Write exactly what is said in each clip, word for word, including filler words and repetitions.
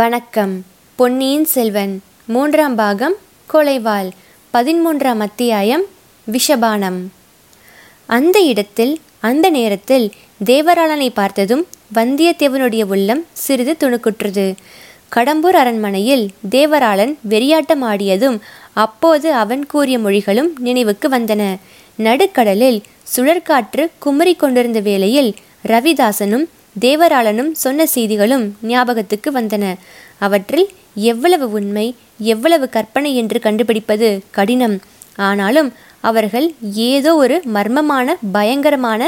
வணக்கம். பொன்னியின் செல்வன் மூன்றாம் பாகம் கொலைவாள், பதிமூன்றாம் அத்தியாயம் விஷபானம். அந்த இடத்தில் அந்த நேரத்தில் தேவராளனை பார்த்ததும் வந்தியத்தேவனுடைய உள்ளம் சிறிது துணுக்குற்றது. கடம்பூர் அரண்மனையில் தேவராளன் வெறியாட்டம் ஆடியதும் அப்போது அவன் கூறிய மொழிகளும் நினைவுக்கு வந்தன. நடுக்கடலில் சுழற்காற்று குமரி கொண்டிருந்த வேளையில் ரவிதாசனும் தேவராளனும் சொன்ன செய்திகளும் ஞாபகத்துக்கு வந்தன. அவற்றில் எவ்வளவு உண்மை எவ்வளவு கற்பனை என்று கண்டுபிடிப்பது கடினம். ஆனாலும் அவர்கள் ஏதோ ஒரு மர்மமான பயங்கரமான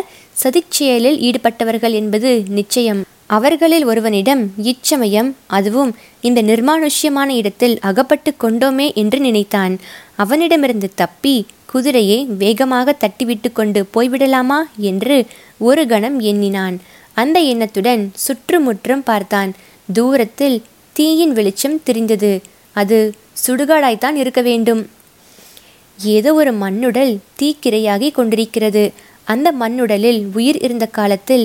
சதிச்செயலில் ஈடுபட்டவர்கள் என்பது நிச்சயம். அவர்களில் ஒருவனிடம் இச்சமயம் அதுவும் இந்த நிர்மானுஷ்யமான இடத்தில் அகப்பட்டு கொண்டோமே என்று நினைத்தான். அவனிடமிருந்து தப்பி குதிரையை வேகமாக தட்டிவிட்டு கொண்டு போய்விடலாமா என்று ஒரு கணம் எண்ணினான். அந்த எண்ணத்துடன் சுற்றுமுற்றும் பார்த்தான். தூரத்தில் தீயின் வெளிச்சம் தெரிந்தது. அது சுடுகாடாய்த்தான் இருக்க வேண்டும். ஏதோ ஒரு மண்ணுடல் தீக்கிரையாகி கொண்டிருக்கிறது. அந்த மண்ணுடலில் உயிர் இருந்த காலத்தில்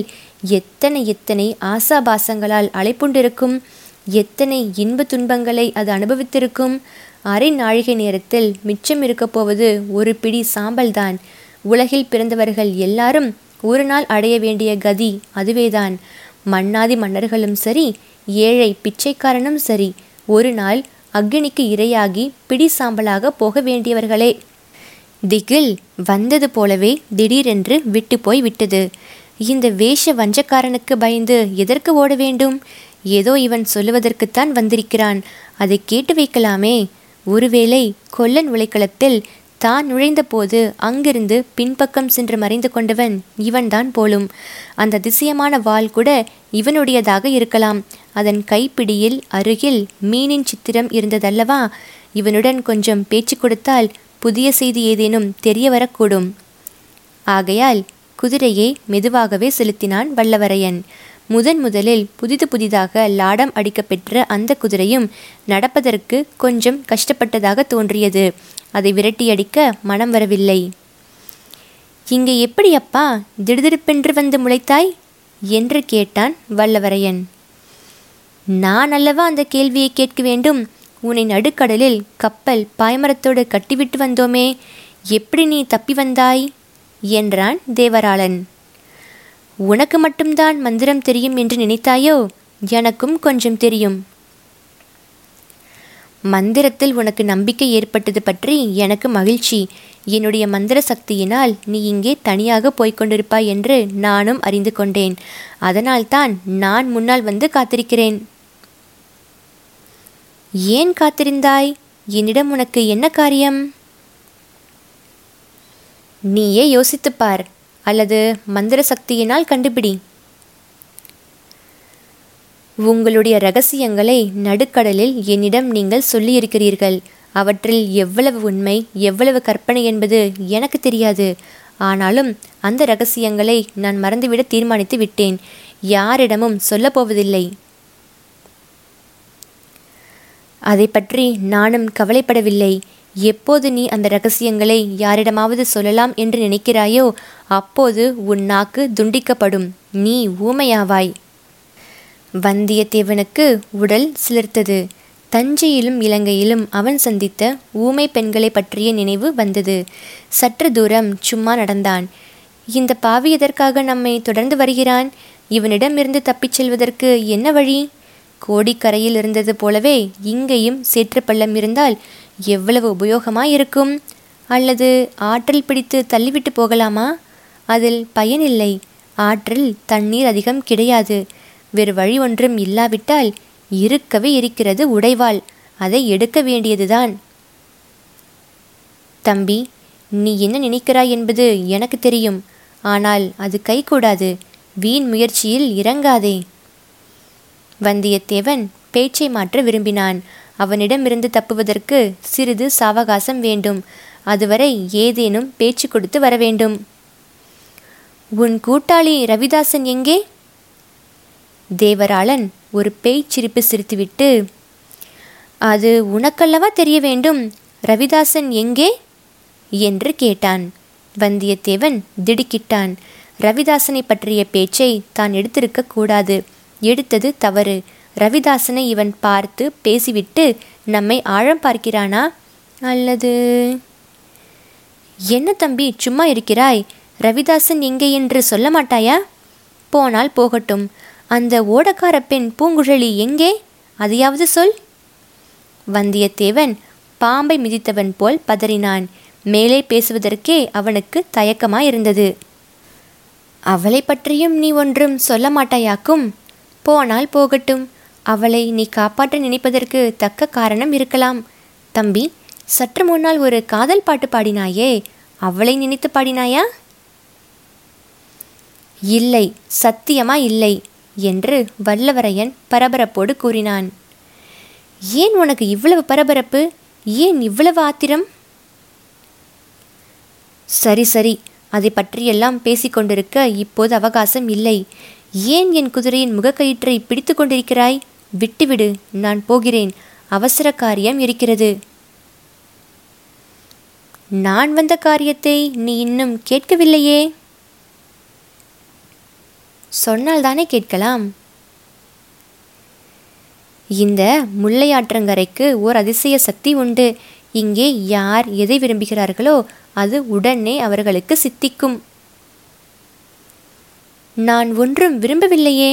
எத்தனை எத்தனை ஆசாபாசங்களால் அலைப்புண்டிருக்கும், எத்தனை இன்ப துன்பங்களை அது அனுபவித்திருக்கும். அரை நாழிகை நேரத்தில் மிச்சம் இருக்கப் போவது ஒரு பிடி சாம்பல்தான். உலகில் பிறந்தவர்கள் எல்லாரும் ஒரு நாள் அடைய வேண்டிய கதி அதுவேதான். மன்னாதி மன்னர்களும் சரி, ஏழை பிச்சைக்காரனும் சரி, ஒரு நாள் அக்னிக்கு இரையாகி பிடி சாம்பலாக போக வேண்டியவர்களே. திகில் வந்தது போலவே திடீரென்று விட்டு போய் விட்டது. இந்த வேஷ வஞ்சக்காரனுக்கு பயந்து எதற்கு ஓட வேண்டும்? ஏதோ இவன் சொல்லுவதற்குத்தான் வந்திருக்கிறான். அதை கேட்டு வைக்கலாமே. ஒருவேளை கொல்லன் உலைக்களத்தில் தான் நுழைந்த போது அங்கிருந்து பின்பக்கம் சென்று மறைந்து கொண்டவன் இவன்தான் போலும். அந்த அதிசயமான வாள் கூட இவனுடையதாக இருக்கலாம். அதன் கைப்பிடியில் அருகில் மீனின் சித்திரம் இருந்ததல்லவா? இவனுடன் கொஞ்சம் பேச்சு கொடுத்தால் புதிய செய்தி ஏதேனும் தெரிய வரக்கூடும். ஆகையால் குதிரையை மெதுவாகவே செலுத்தினான் வல்லவரையன். முதன் முதலில் புதிது புதிதாக லாடம் அடிக்கப்பெற்ற அந்த குதிரையும் நடப்பதற்கு கொஞ்சம் கஷ்டப்பட்டதாக தோன்றியது. அதை விரட்டியடிக்க மனம் வரவில்லை. இங்கே எப்படி அப்பா திடுதிடுப்பென்று வந்து முளைத்தாய் என்று கேட்டான் வல்லவரையன். நான் அல்லவா அந்த கேள்வியை கேட்க வேண்டும்? உன்னை நடுக்கடலில் கப்பல் பாய்மரத்தோடு கட்டிவிட்டு வந்தோமே, எப்படி நீ தப்பி வந்தாய் என்றான் தேவராளன். உனக்கு மட்டும்தான் மந்திரம் தெரியும் என்று நினைத்தாயோ? எனக்கும் கொஞ்சம் தெரியும். மந்திரத்தில் உனக்கு நம்பிக்கை ஏற்பட்டது பற்றி எனக்கு மகிழ்ச்சி. என்னுடைய மந்திர சக்தியினால் நீ இங்கே தனியாக போய்கொண்டிருப்பாய் என்று நானும் அறிந்து கொண்டேன். அதனால்தான் நான் முன்னால் வந்து காத்திருக்கிறேன். ஏன் காத்திருந்தாய்? என்னிடம் உனக்கு என்ன காரியம்? நீயே யோசித்துப்பார், அல்லது மந்திர சக்தியினால் கண்டுபிடி. உங்களுடைய இரகசியங்களை நடுக்கடலில் என்னிடம் நீங்கள் சொல்லியிருக்கிறீர்கள். அவற்றில் எவ்வளவு உண்மை எவ்வளவு கற்பனை என்பது எனக்கு தெரியாது. ஆனாலும் அந்த இரகசியங்களை நான் மறந்துவிட தீர்மானித்து விட்டேன். யாரிடமும் சொல்லப்போவதில்லை. அதை பற்றி நானும் கவலைப்படவில்லை. எப்போது நீ அந்த இரகசியங்களை யாரிடமாவது சொல்லலாம் என்று நினைக்கிறாயோ அப்போது உன் நாக்கு துண்டிக்கப்படும், நீ ஊமையாவாய். வந்தியத்தேவனுக்கு உடல் சிலிர்த்தது. தஞ்சையிலும் இலங்கையிலும் அவன் சந்தித்த ஊமை பெண்களை பற்றிய நினைவு வந்தது. சற்று தூரம் சும்மா நடந்தான். இந்த பாவி எதற்காக நம்மை தொடர்ந்து வருகிறான்? இவனிடமிருந்து தப்பிச் செல்வதற்கு என்ன வழி? கோடிக்கரையில் இருந்தது போலவே இங்கேயும் சேற்று பள்ளம் இருந்தால் எவ்வளவு உபயோகமாயிருக்கும். அல்லது ஆற்றில் பிடித்து தள்ளிவிட்டு போகலாமா? அதில் பயனில்லை. ஆற்றில் தண்ணீர் அதிகம் கிடையாது. வேறு வழி ஒன்றும் இல்லாவிட்டால் இருக்கவே இருக்கிறது உடைவாள், அதை எடுக்க வேண்டியதுதான். தம்பி, நீ என்ன நினைக்கிறாய் என்பது எனக்கு தெரியும். ஆனால் அது கை கூடாது. வீண் முயற்சியில் இறங்காதே. வந்தியத்தேவன் பேச்சை மாற்ற விரும்பினான். அவனிடமிருந்து தப்புவதற்கு சிறிது சாவகாசம் வேண்டும். அதுவரை ஏதேனும் பேச்சு கொடுத்து வர வேண்டும். உன் கூட்டாளி ரவிதாசன் எங்கே? தேவராளன் ஒரு பேய் சிரிப்பு சிரித்துவிட்டு, அது உனக்கல்லவா தெரிய வேண்டும். ரவிதாசன் எங்கே என்று கேட்டான். வந்தியத்தேவன் திடுக்கிட்டான். ரவிதாசனை பற்றிய பேச்சை தான் எடுத்திருக்க கூடாது. எடுத்தது தவறு. ரவிதாசனை இவன் பார்த்து பேசிவிட்டு நம்மை ஆழம் பார்க்கிறானா? அல்லது என்ன தம்பி சும்மா இருக்கிறாய்? ரவிதாசன் எங்கே என்று சொல்ல மாட்டாயா? போனால் போகட்டும். அந்த ஓடக்கார பெண் பூங்குழலி எங்கே? அதையாவது சொல். வந்தியத்தேவன் பாம்பை மிதித்தவன் போல் பதறினான். மேலே பேசுவதற்கே அவனுக்கு தயக்கமாயிருந்தது. அவளை பற்றியும் நீ ஒன்றும் சொல்ல மாட்டாயாக்கும். போனால் போகட்டும். அவளை நீ காப்பாற்ற நினைப்பதற்கு தக்க காரணம் இருக்கலாம். தம்பி, சற்று முன்னால் ஒரு காதல் பாட்டு பாடினாயே, அவளை நினைத்து பாடினாயா? இல்லை, சத்தியமா இல்லை என்று வல்லவரையன் பரபரப்போடு கூறினான். ஏன் உனக்கு இவ்வளவு பரபரப்பு? ஏன் இவ்வளவு ஆத்திரம்? சரி சரி, அதை பற்றியெல்லாம் பேசிக்கொண்டிருக்க இப்போது அவகாசம் இல்லை. ஏன் என் குதிரையின் முகக்கயிற்றை பிடித்து கொண்டிருக்கிறாய்? விட்டுவிடு, நான் போகிறேன். அவசர காரியம் இருக்கிறது. நான் வந்த காரியத்தை நீ இன்னும் கேட்கவில்லையே. சொன்னால்தானே கேட்கலாம். இந்த முல்லையாற்றங்கரைக்கு ஓர் அதிசய சக்தி உண்டு. இங்கே யார் எதை விரும்புகிறார்களோ அது உடனே அவர்களுக்கு சித்திக்கும். நான் ஒன்றும் விரும்பவில்லையே.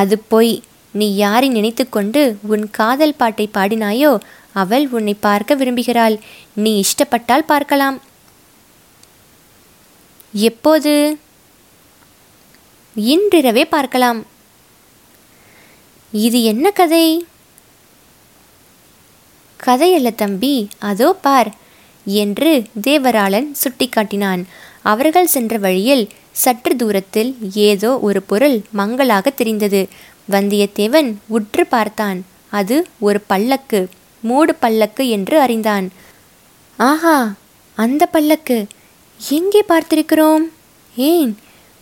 அது பொய். நீ யாரை நினைத்து கொண்டு உன் காதல் பாட்டை பாடினாயோ அவள் உன்னை பார்க்க விரும்புகிறாள். நீ இஷ்டப்பட்டால் பார்க்கலாம். எப்போது? இன்றிரவே பார்க்கலாம். இது என்ன கதை? கதையல்ல தம்பி, அதோ பார் என்று தேவராளன் சுட்டி காட்டினான். அவர்கள் சென்ற வழியில் சற்று தூரத்தில் ஏதோ ஒரு பொருள் மங்கலாக தெரிந்தது. வந்தியத்தேவன் உற்று பார்த்தான். அது ஒரு பல்லக்கு, மூடு பல்லக்கு என்று அறிந்தான். ஆஹா, அந்த பல்லக்கு எங்கே பார்த்திருக்கிறோம்? ஏன்,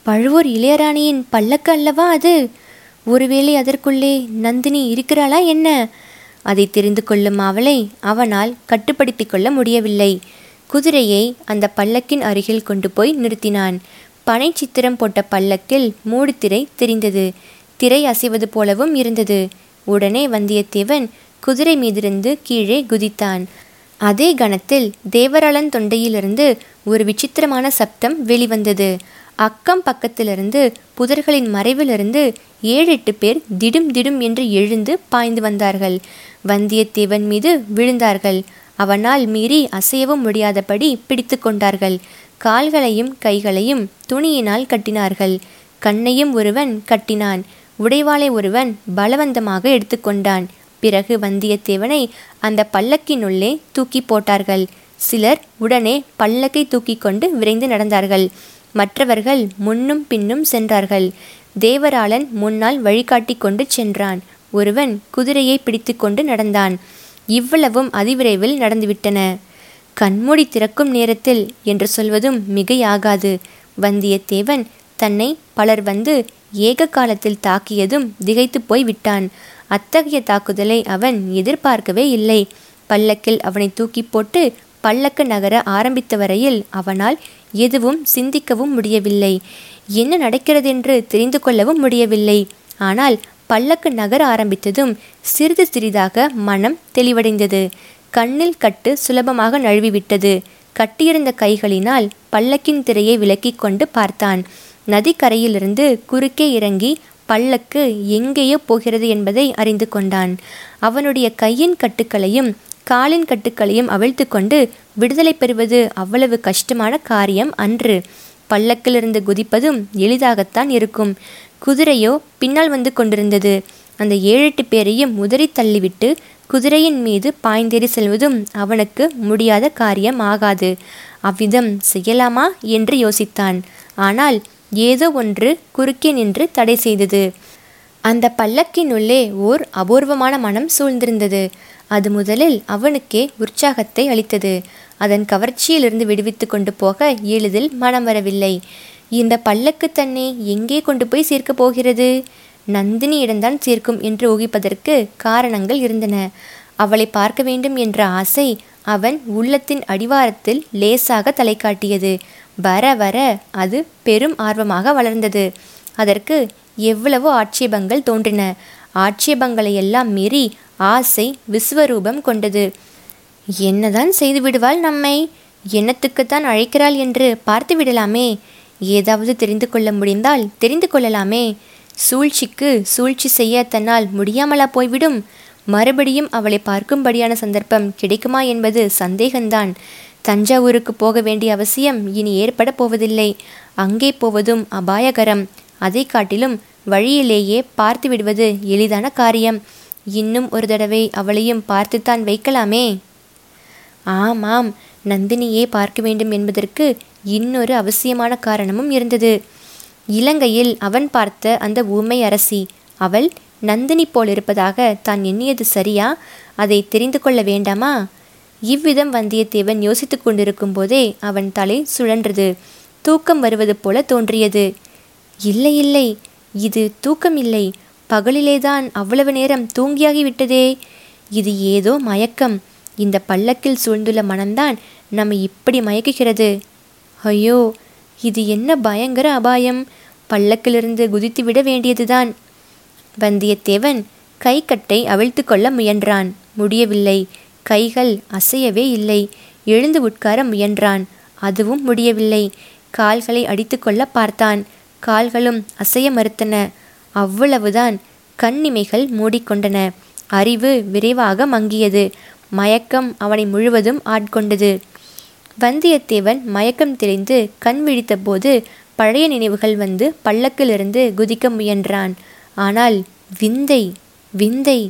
பழுவூர் இளையராணியின் பல்லக்கு அல்லவா அது? ஒருவேளை அதற்குள்ளே நந்தினி இருக்கிறாளா என்ன? அதை தெரிந்து கொள்ளும் அவளை அவனால் கட்டுப்படுத்தி கொள்ள முடியவில்லை. குதிரையை அந்த பல்லக்கின் அருகில் கொண்டு போய் நிறுத்தினான். பனை சித்திரம் போட்ட பல்லக்கில் மூடு திரை தெரிந்தது. திரை அசைவது போலவும் இருந்தது. உடனே வந்தியத்தேவன் குதிரை மீதிருந்து கீழே குதித்தான். அதே கணத்தில் தேவராளன் தொண்டையிலிருந்து ஒரு விசித்திரமான சப்தம் வெளிவந்தது. அக்கம் பக்கத்திலிருந்து, புதர்களின் மறைவிலிருந்து ஏழு எட்டு பேர் திடும் திடும் என்று எழுந்து பாய்ந்து வந்தார்கள். வந்தியத்தேவன் மீது விழுந்தார்கள். அவனால் மீறி அசையவும் முடியாதபடி பிடித்து கொண்டார்கள். கால்களையும் கைகளையும் துணியினால் கட்டினார்கள். கண்ணையும் ஒருவன் கட்டினான். உடைவாளை ஒருவன் பலவந்தமாக எடுத்துக்கொண்டான். பிறகு வந்தியத்தேவனை அந்த பல்லக்கினுள்ளே தூக்கி போட்டார்கள். சிலர் உடனே பல்லக்கை தூக்கி கொண்டு விரைந்து நடந்தார்கள். மற்றவர்கள் முன்னும் பின்னும் சென்றார்கள். தேவராளன் முன்னால் வழிகாட்டி கொண்டு சென்றான். ஒருவன் குதிரையை பிடித்து கொண்டு நடந்தான். இவ்வளவும் அதிவிரைவில் நடந்துவிட்டன. கண்மூடி திறக்கும் நேரத்தில் என்று சொல்வதும் மிகையாகாது. வந்தியத்தேவன் தன்னை பலர் வந்து ஏக காலத்தில் தாக்கியதும் திகைத்து போய் விட்டான். அத்தகைய தாக்குதலை அவன் எதிர்பார்க்கவே இல்லை. பல்லக்கில் அவனை தூக்கி போட்டு பல்லக்கு நகர ஆரம்பித்த வரையில் அவனால் எதுவும் சிந்திக்கவும் முடியவில்லை. என்ன நடக்கிறதென்று தெரிந்து கொள்ளவும் முடியவில்லை. ஆனால் பல்லக்கு நகர ஆரம்பித்ததும் சிறிது சிறிதாக மனம் தெளிவடைந்தது. கண்ணில் கட்டு சுலபமாக நழுவிவிட்டது. கட்டியிருந்த கைகளினால் பல்லக்கின் திரையை விலக்கி கொண்டு பார்த்தான். நதிக்கரையிலிருந்து குறுக்கே இறங்கி பல்லக்கு எங்கேயோ போகிறது என்பதை அறிந்து கொண்டான். அவனுடைய கையின் கட்டுக்களையும் காலின் கட்டுக்களையும் அவிழ்த்து கொண்டு விடுதலை பெறுவது அவ்வளவு கஷ்டமான காரியம் அன்று. பல்லக்கிலிருந்து குதிப்பதும் எளிதாகத்தான் இருக்கும். குதிரையோ பின்னால் வந்து கொண்டிருந்தது. அந்த ஏழெட்டு பேரையும் உதறி தள்ளிவிட்டு குதிரையின் மீது பாய்ந்தேறி செல்வதும் அவனுக்கு முடியாத காரியம் ஆகாது. அவ்விதம் செய்யலாமா என்று யோசித்தான். ஆனால் ஏதோ ஒன்று குறுக்கே நின்று தடை செய்தது. அந்த பல்லக்கினுள்ளே ஓர் அபூர்வமான மனம் சூழ்ந்திருந்தது. அது முதலில் அவனுக்கே உற்சாகத்தை அளித்தது. அதன் கவர்ச்சியிலிருந்து விடுவித்து கொண்டு போக எளிதில் மனம் வரவில்லை. இந்த பல்லக்கு தன்னை எங்கே கொண்டு போய் சேர்க்கப் போகிறது? நந்தினியிடம்தான் சேர்க்கும் என்று ஊகிப்பதற்கு காரணங்கள் இருந்தன. அவளை பார்க்க வேண்டும் என்ற ஆசை அவன் உள்ளத்தின் அடிவாரத்தில் லேசாக தலை காட்டியது. வர வர அது பெரும் ஆர்வமாக வளர்ந்தது. அதற்கு எவ்வளவோ ஆட்சேபங்கள் தோன்றின. ஆட்சேபங்களை எல்லாம் மீறி ஆசை விஸ்வரூபம் கொண்டது. என்னதான் செய்து விடுவாள் நம்மை, என்னத்துக்குத்தான் அழைக்கிறாள் என்று பார்த்து விடலாமே, ஏதாவது தெரிந்து கொள்ள முடிந்தால் தெரிந்து கொள்ளலாமே. சூழ்ச்சிக்கு சூழ்ச்சி செய்ய தன்னால் முடியாமலா போய்விடும்? மறுபடியும் அவளை பார்க்கும்படியான சந்தர்ப்பம் கிடைக்குமா என்பது சந்தேகம்தான். தஞ்சாவூருக்கு போக வேண்டிய அவசியம் இனி ஏற்பட போவதில்லை. அங்கே போவதும் அபாயகரம். அதை காட்டிலும் வழியிலேயே பார்த்து விடுவது எளிதான காரியம். இன்னும் ஒரு தடவை அவளையும் பார்த்துத்தான் வைக்கலாமே. ஆமாம், நந்தினியை பார்க்க வேண்டும் என்பதற்கு இன்னொரு அவசியமான காரணமும் இருந்தது. இலங்கையில் அவன் பார்த்த அந்த ஊமை அரசி, அவள் நந்தினி போலிருப்பதாக தான் எண்ணியது சரியா? அதை தெரிந்து கொள்ள வேண்டாமா? இவ்விதம் வந்தியத்தேவன் யோசித்து கொண்டிருக்கும் போதே அவன் தலை சுழன்றது. தூக்கம் வருவது போல தோன்றியது. இல்லை இல்லை, இது தூக்கம் இல்லை. பகலிலேதான் அவ்வளவு நேரம் தூங்கியாகிவிட்டதே. இது ஏதோ மயக்கம். இந்த பல்லக்கில் சூழ்ந்துள்ள மனம்தான் நம்மை இப்படி மயக்குகிறது. ஐயோ, இது என்ன பயங்கர அபாயம்! பல்லக்கிலிருந்து குதித்து விட வேண்டியதுதான். வந்தியத்தேவன் கை கட்டை அவிழ்த்து கொள்ள முயன்றான். முடியவில்லை. கைகள் அசையவே இல்லை. எழுந்து உட்கார முயன்றான். அதுவும் முடியவில்லை. கால்களை அடித்து கொள்ள பார்த்தான். கால்களும் அசைய மறுத்தன. அவ்வளவுதான். கண்ணிமைகள் மூடிக்கொண்டன. அறிவு விரைவாக மங்கியது. மயக்கம் அவனை முழுவதும் ஆட்கொண்டது. வந்தியத்தேவன் மயக்கம் தெளிந்து கண் விழித்த போது பழைய நினைவுகள் வந்து பல்லக்கிலிருந்து குதிக்க முயன்றான். ஆனால் விந்தை விந்தை!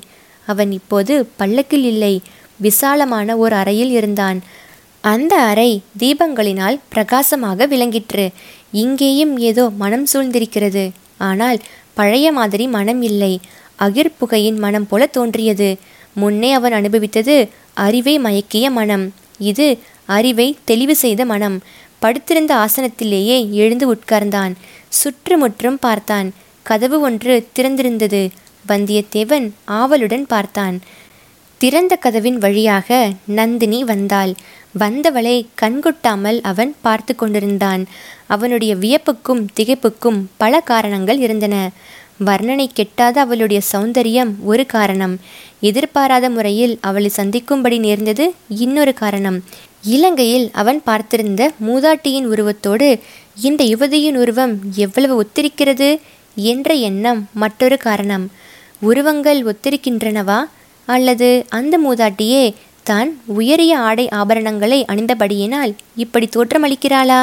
அவன் இப்போது பல்லக்கில் இல்லை. விசாலமான ஓர் அறையில் இருந்தான். அந்த அறை தீபங்களினால் பிரகாசமாக விளங்கிற்று. இங்கேயும் ஏதோ மனம் சூழ்ந்திருக்கிறது. ஆனால் பழைய மாதிரி மனம் இல்லை. அகிர்புகையின் மனம் போல தோன்றியது. முன்னே அவன் அனுபவித்தது அறிவை மயக்கிய மனம். இது அறிவை தெளிவு செய்த மனம். படுத்திருந்த ஆசனத்திலேயே எழுந்து உட்கார்ந்தான். சுற்றுமுற்றும் பார்த்தான். கதவு ஒன்று திறந்திருந்தது. வந்தியத்தேவன் ஆவலுடன் பார்த்தான். திறந்த கதவின் வழியாக நந்தினி வந்தாள். வந்தவளை கண்கொட்டாமல் அவன் பார்த்து கொண்டிருந்தான். அவனுடைய வியப்புக்கும் திகைப்புக்கும் பல காரணங்கள் இருந்தன. வர்ணனை கெட்டாத அவளுடைய சௌந்தரியம் ஒரு காரணம். எதிர்பாராத முறையில் அவளை சந்திக்கும்படி நேர்ந்தது இன்னொரு காரணம். இலங்கையில் அவன் பார்த்திருந்த மூதாட்டியின் உருவத்தோடு இந்த யுவதியின் உருவம் எவ்வளவு ஒத்திருக்கிறது என்ற எண்ணம் மற்றொரு காரணம். உருவங்கள் ஒத்திருக்கின்றனவா? அல்லது அந்த மூதாட்டியே தான் உயரிய ஆடை ஆபரணங்களை அணிந்தபடியினால் இப்படி தோற்றமளிக்கிறாளா?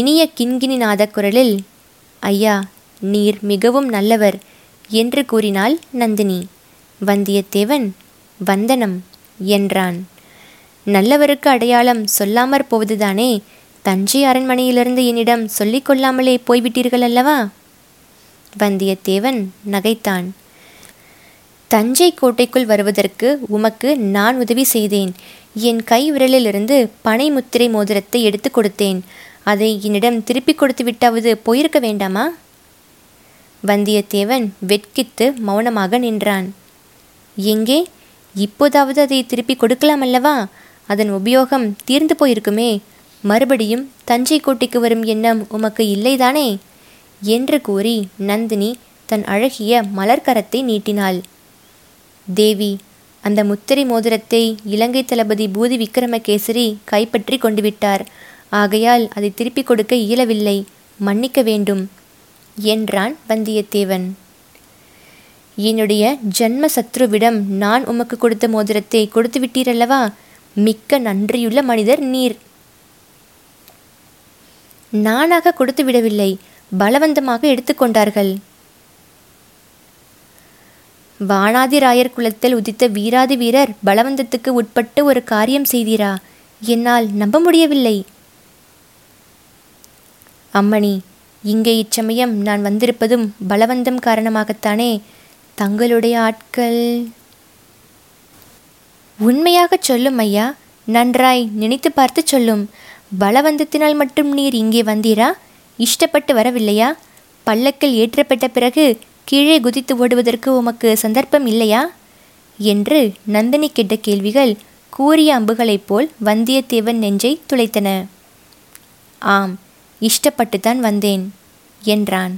இனிய கிண்கிணிநாத குரலில், ஐயா, நீர் மிகவும் நல்லவர் என்று கூறினாள் நந்தினி. வந்தியத்தேவன் வந்தனம் என்றான். நல்லவருக்கு அடையாளம் சொல்லாமற் போவதுதானே? தஞ்சை அரண்மனையிலிருந்து என்னிடம் சொல்லிக் கொள்ளாமலே போய்விட்டீர்கள் அல்லவா? வந்தியத்தேவன் நகைத்தான். தஞ்சை கோட்டைக்குள் வருவதற்கு உமக்கு நான் உதவி செய்தேன். என் கை விரலிலிருந்து பனை முத்திரை மோதிரத்தை எடுத்து கொடுத்தேன். அதை என்னிடம் திருப்பி கொடுத்து விட்டாவது போயிருக்க வேண்டாமா? வந்தியத்தேவன் வெட்கித்து மௌனமாக நின்றான். எங்கே? இப்போதாவது அதை திருப்பி கொடுக்கலாம் அல்லவா? அதன் உபயோகம் தீர்ந்து போயிருக்குமே. மறுபடியும் தஞ்சை கோட்டைக்கு வரும் எண்ணம் உமக்கு இல்லைதானே என்று கூறி நந்தினி தன் அழகிய மலர்கரத்தை நீட்டினாள். தேவி, அந்த முத்திரை மோதிரத்தை இலங்கை தளபதி பூதி விக்கிரமகேசரி கைப்பற்றி கொண்டு விட்டார். ஆகையால் அதை திருப்பி கொடுக்க இயலவில்லை. மன்னிக்க வேண்டும் என்றான் வந்தியத்தேவன். என்னுடைய ஜன்ம சத்ருவிடம் நான் உமக்கு கொடுத்த மோதிரத்தை கொடுத்து விட்டீரல்லவா? மிக்க நன்றியுள்ள மனிதர் நீர். நானாக கொடுத்து விடவில்லை, பலவந்தமாக எடுத்துக்கொண்டார்கள். வாணாதி ராயர் குலத்தில் உதித்த வீராதி வீரர் பலவந்தத்துக்கு உட்பட்டு ஒரு காரியம் செய்தீரா? என்னால் நம்ப முடியவில்லை. அம்மணி, இங்கே இச்சமயம் நான் வந்திருப்பதும் பலவந்தம் காரணமாகத்தானே. தங்களுடைய ஆட்கள் உண்மையாகச் சொல்லும் ஐயா, நன்றாய் நினைத்து பார்த்து சொல்லும். பலவந்தத்தினால் மட்டும் நீர் இங்கே வந்தீரா? இஷ்டப்பட்டு வரவில்லையா? பல்லக்கில் ஏற்றப்பட்ட பிறகு கீழே குதித்து ஓடுவதற்கு உமக்கு சந்தர்ப்பம் இல்லையா என்று நந்தினி கேட்ட கேள்விகள் கூரிய அம்புகளைப் போல் வந்தியத்தேவன் நெஞ்சை துளைத்தன. ஆம், இஷ்டப்பட்டுத்தான் வந்தேன் என்றான்.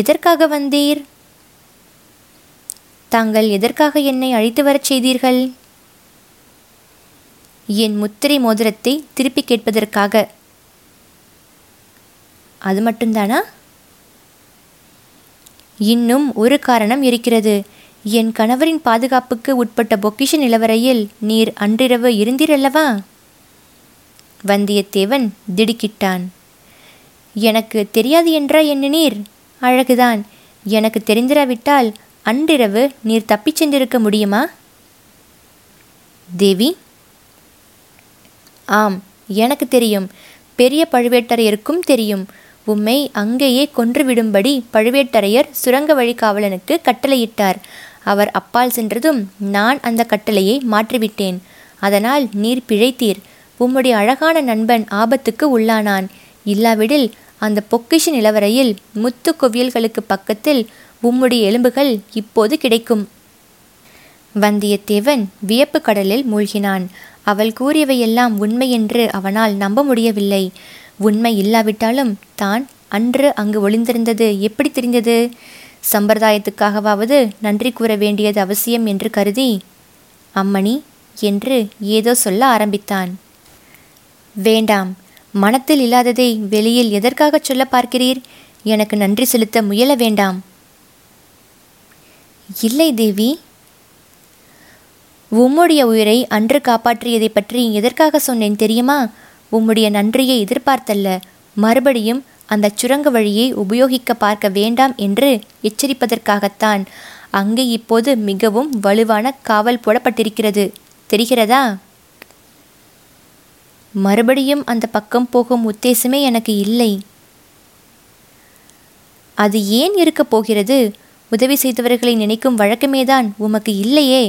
எதற்காக வந்தீர்? தாங்கள் எதற்காக என்னை அழைத்து வரச் செய்தீர்கள்? என் முத்திரை மோதிரத்தை திருப்பி கேட்பதற்காக. அது மட்டும்தானா? இன்னும் ஒரு காரணம் இருக்கிறது. என் கணவரின் பாதுகாப்புக்கு உட்பட்ட பொக்கிஷ நிலவரையில் நீர் அன்றிரவு இருந்தீரல்லவா? வந்தியத்தேவன் திடுக்கிட்டான். எனக்கு தெரியாது என்றா என்ன? நீர் அழகுதான். எனக்கு தெரிந்திராவிட்டால் அன்றிரவு நீர் தப்பிச் சென்றிருக்க முடியுமா? தேவி, ஆம், எனக்கு தெரியும். பெரிய பழுவேட்டரையருக்கும் தெரியும். உம்மை அங்கேயே கொன்றுவிடும்படி பழுவேட்டரையர் சுரங்க வழி காவலனுக்கு கட்டளையிட்டார். அவர் அப்பால் சென்றதும் நான் அந்த கட்டளையை மாற்றிவிட்டேன். அதனால் நீர் பிழைத்தீர். உம்முடைய அழகான நண்பன் ஆபத்துக்கு உள்ளானான். இல்லாவிடில் அந்த பொக்கிஷ நிலவரையில் முத்து குவியல்களுக்கு பக்கத்தில் உம்முடைய எலும்புகள் இப்போது கிடைக்கும். வந்தியத்தேவன் வியப்பு கடலில் மூழ்கினான். அவள் கூறியவையெல்லாம் உண்மை என்று அவனால் நம்ப முடியவில்லை. உண்மை இல்லாவிட்டாலும் தான் அன்று அங்கு ஒளிந்திருந்தது எப்படி தெரிந்தது? சம்பிரதாயத்துக்காகவாவது நன்றி கூற வேண்டியது அவசியம் என்று கருதி அம்மணி என்று ஏதோ சொல்ல ஆரம்பித்தான். வேண்டாம், மனத்தில் இல்லாததை வெளியில் எதற்காக சொல்ல பார்க்கிறீர்? எனக்கு நன்றி செலுத்த முயல வேண்டாம். இல்லை தேவி, உம்முடைய உயிரை அன்று காப்பாற்றியதை பற்றி எதற்காக சொன்னேன் தெரியுமா? உம்முடைய நன்றியை எதிர்பார்த்தல்ல, மறுபடியும் அந்த சுரங்க வழியை உபயோகிக்க பார்க்க வேண்டாம் என்று எச்சரிப்பதற்காகத்தான். அங்கே இப்போது மிகவும் வலுவான காவல் போடப்பட்டிருக்கிறது, தெரிகிறதா? மறுபடியும் அந்த பக்கம் போகும் உத்தேசமே எனக்கு இல்லை. அது ஏன் இருக்க போகிறது? உதவி செய்தவர்களை நினைக்கும் வழக்கமேதான் உமக்கு இல்லையே.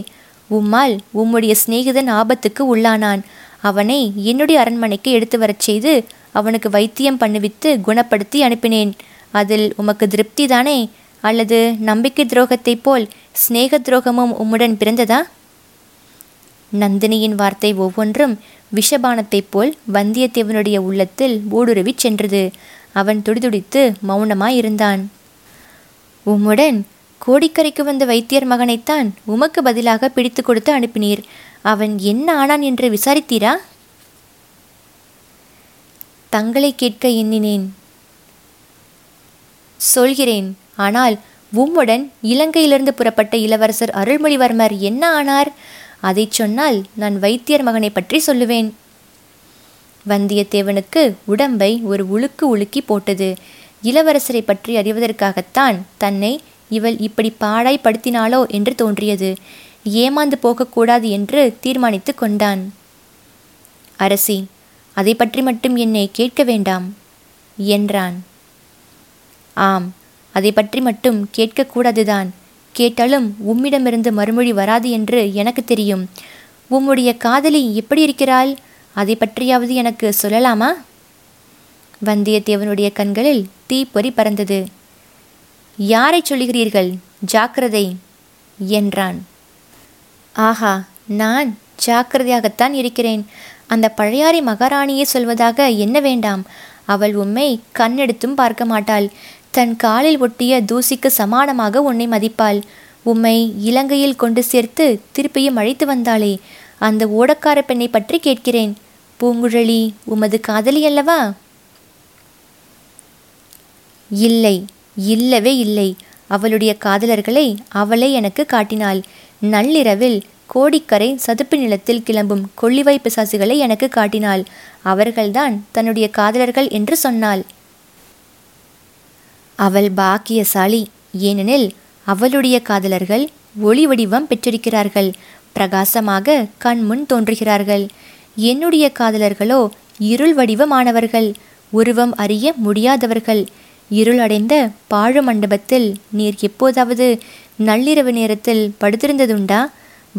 உம்மால் உம்முடைய சிநேகிதன் ஆபத்துக்கு உள்ளானான். அவனை என்னுடைய அரண்மனைக்கு எடுத்து வரச் செய்து அவனுக்கு வைத்தியம் பண்ணுவித்து குணப்படுத்தி அனுப்பினேன். அதில் உமக்கு திருப்தி தானே? அல்லது நம்பிக்கை துரோகத்தைப் போல் சிநேக துரோகமும் உம்முடன் பிறந்ததா? நந்தினியின் வார்த்தை ஒவ்வொன்றும் விஷபானத்தைப் போல் வந்தியத்தேவனுடைய உள்ளத்தில் ஊடுருவி சென்றது. அவன் துடிதுடித்து மௌனமாயிருந்தான். உம்முடன் கோடிக்கரைக்கு வந்த வைத்தியர் மகனைத்தான் உமக்கு பதிலாக பிடித்து கொடுத்து அனுப்பினீர். அவன் என்ன ஆனான் என்று விசாரித்தீரா? தங்களை கேட்க எண்ணினேன். சொல்கிறேன். ஆனால் உம்முடன் இலங்கையிலிருந்து புறப்பட்ட இளவரசர் அருள்மொழிவர்மர் என்ன ஆனார்? அதை சொன்னால் நான் வைத்தியர் மகனை பற்றி சொல்லுவேன். வந்தியத்தேவனுக்கு உடம்பை ஒரு உழுக்கு உழுக்கி போட்டது. இளவரசரை பற்றி அறிவதற்காகத்தான் தன்னை இவள் இப்படி பாடாய்படுத்தினாளோ என்று தோன்றியது. ஏமாந்து போகக்கூடாது என்று தீர்மானித்து கொண்டான். அரசி, அதை பற்றி மட்டும் என்னை கேட்க வேண்டாம் என்றான். ஆம், அதை பற்றி மட்டும் கேட்கக்கூடாதுதான். கேட்டாலும் உம்மிடமிருந்து மறுமொழி வராது என்று எனக்கு தெரியும். உம்முடைய காதலி எப்படி இருக்கிறாள்? அதை பற்றியாவது எனக்கு சொல்லலாமா? வந்தியத்தேவனுடைய கண்களில் தீப்பொறி பறந்தது. யாரை சொல்லுகிறீர்கள்? ஜாக்கிரதை என்றான். ஆஹா, நான் ஜாக்கிரதையாகத்தான் இருக்கிறேன். அந்த பழையாறை மகாராணியை சொல்வதாக என்ன வேண்டாம். அவள் உம்மை கண்ணெடுத்தும் பார்க்க மாட்டாள். தன் காலில் ஒட்டிய தூசிக்கு சமானமாக உன்னை மதிப்பாள். உம்மை இலங்கையில் கொண்டு சேர்த்து திருப்பியும் அழைத்து வந்தாளே, அந்த ஓடக்கார பெண்ணை பற்றி கேட்கிறேன். பூங்குழலி உமது காதலி அல்லவா? இல்லை, இல்லவே இல்லை. அவளுடைய காதலர்களை அவளே எனக்கு காட்டினாள். நள்ளிரவில் கோடிக்கரை சதுப்பு நிலத்தில் கிளம்பும் கொள்ளிவாய் பிசாசுகளை எனக்கு காட்டினாள். அவர்கள்தான் தன்னுடைய காதலர்கள் என்று சொன்னாள். அவள் பாக்கியசாலி. ஏனெனில் அவளுடைய காதலர்கள் ஒளி வடிவம் பெற்றிருக்கிறார்கள், பிரகாசமாக கண்முன் தோன்றுகிறார்கள். என்னுடைய காதலர்களோ இருள் வடிவமானவர்கள், உருவம் அறிய முடியாதவர்கள். இருளடைந்த பாழ மண்டபத்தில் நீர் எப்போதாவது நள்ளிரவு நேரத்தில் படுத்திருந்ததுண்டா?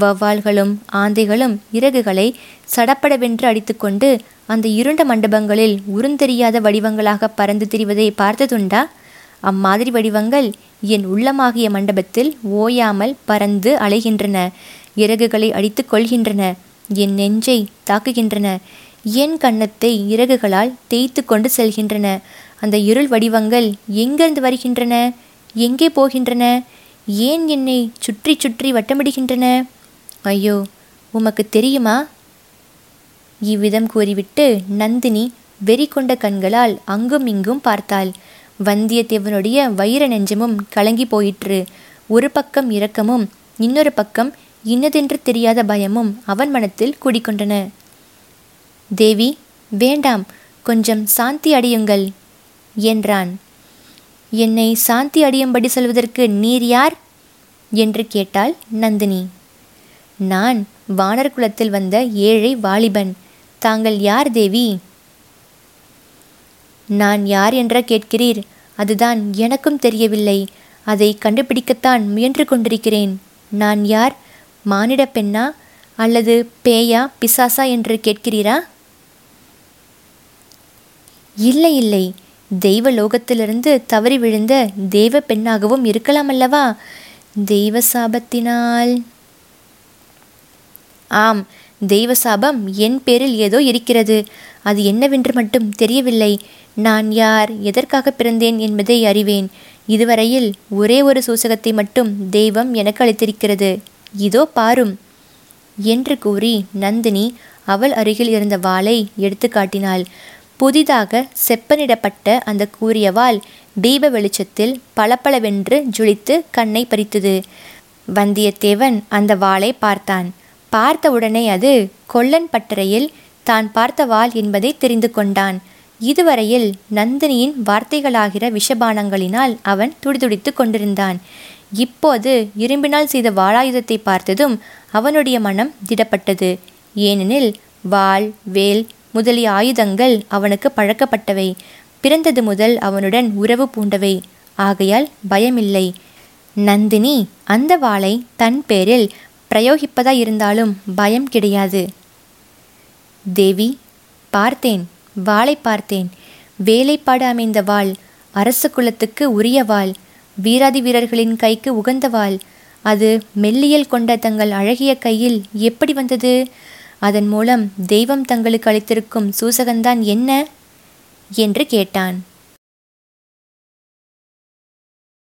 வௌவால்களும் ஆந்தைகளும் இறகுகளை சடப்படவென்று அடித்துக்கொண்டு அந்த இருண்ட மண்டபங்களில் உருந்தெரியாத வடிவங்களாக பறந்து திரிவதை பார்த்ததுண்டா? அம்மாதிரி வடிவங்கள் என் உள்ளமாகிய மண்டபத்தில் ஓயாமல் பறந்து அலைகின்றன, இறகுகளை அடித்து கொள்கின்றன, என் நெஞ்சை தாக்குகின்றன, என் கன்னத்தை இறகுகளால் தேய்த்து கொண்டு செல்கின்றன. அந்த இருள் வடிவங்கள் எங்கிருந்து வருகின்றன? எங்கே போகின்றன? ஏன் என்னை சுற்றி சுற்றி வட்டமிடுகின்றன? ஐயோ, உமக்கு தெரியுமா? இவ்விதம் கூறிவிட்டு நந்தினி வெறி கொண்ட கண்களால் அங்கும் இங்கும் பார்த்தாள். வந்தியத்தேவனுடைய வைர நெஞ்சமும் கலங்கி போயிற்று. ஒரு பக்கம் இரக்கமும், இன்னொரு பக்கம் இன்னதென்று தெரியாத பயமும் அவன் மனத்தில் கூடிக்கொண்டன. தேவி, வேண்டாம், கொஞ்சம் சாந்தி அடையுங்கள் என்றான். என்னை சாந்தி அடையும்படி சொல்வதற்கு நீர் யார் என்று கேட்டாள் நந்தினி. நான் வானர்குளத்தில் வந்த ஏழை வாலிபன். தாங்கள் யார் தேவி? நான் யார் என்ற கேட்கிறீர்? அதுதான் எனக்கும் தெரியவில்லை. அதை கண்டுபிடிக்கத்தான் முயன்று கொண்டிருக்கிறேன். நான் யார்? மானிட பெண்ணா அல்லது பேயா பிசாசா என்று கேட்கிறீரா? இல்லை இல்லை, தெய்வ லோகத்திலிருந்து தவறி விழுந்த தெய்வ பெண்ணாகவும் இருக்கலாம் அல்லவா? தெய்வ சாபத்தினால். ஆம், தெய்வ சாபம் என் பேரில் ஏதோ இருக்கிறது. அது என்னவென்று மட்டும் தெரியவில்லை. நான் யார், எதற்காக பிறந்தேன் என்பதை அறிவேன். இதுவரையில் ஒரே ஒரு சூசகத்தை மட்டும் தெய்வம் எனக்கு அளித்திருக்கிறது. இதோ பாரும் என்று கூறி நந்தினி அவள் அருகில் இருந்த வாளை எடுத்து காட்டினாள். புதிதாக செப்பனிடப்பட்ட அந்த கூரிய வாள் தீப வெளிச்சத்தில் பளபளவென்று ஜொலித்து கண்ணை பறித்தது. வந்தியத்தேவன் அந்த வாளை பார்த்தான். பார்த்தவுடனே அது கொல்லன் பட்டறையில் தான் பார்த்த வாள் என்பதை தெரிந்து கொண்டான். இதுவரையில் நந்தினியின் வார்த்தைகளாகிற விஷபானங்களினால் அவன் துடிதுடித்து கொண்டிருந்தான். இப்போது இரும்பினால் செய்த வாளாயுதத்தை பார்த்ததும் அவனுடைய மனம் திடப்பட்டது. ஏனெனில் வாள், வேல் முதலிய ஆயுதங்கள் அவனுக்கு பழக்கப்பட்டவை. பிறந்தது முதல் அவனுடன் உறவு பூண்டவை. ஆகையால் பயமில்லை. நந்தினி அந்த வாளை தன் பேரில் பிரயோகிப்பதாயிருந்தாலும் பயம் கிடையாது. தேவி, பார்த்தேன், வாளை பார்த்தேன். வேலைப்பாடு அமைந்த வாள், அரச குலத்துக்கு உரிய வாள், வீராதி வீரர்களின் கைக்கு உகந்த வாள். அது மெல்லியல் கொண்ட தங்கள் அழகிய கையில் எப்படி வந்தது? அதன் மூலம் தெய்வம் தங்களுக்கு அளித்திருக்கும் சூசகந்தான் என்ன என்று கேட்டான்.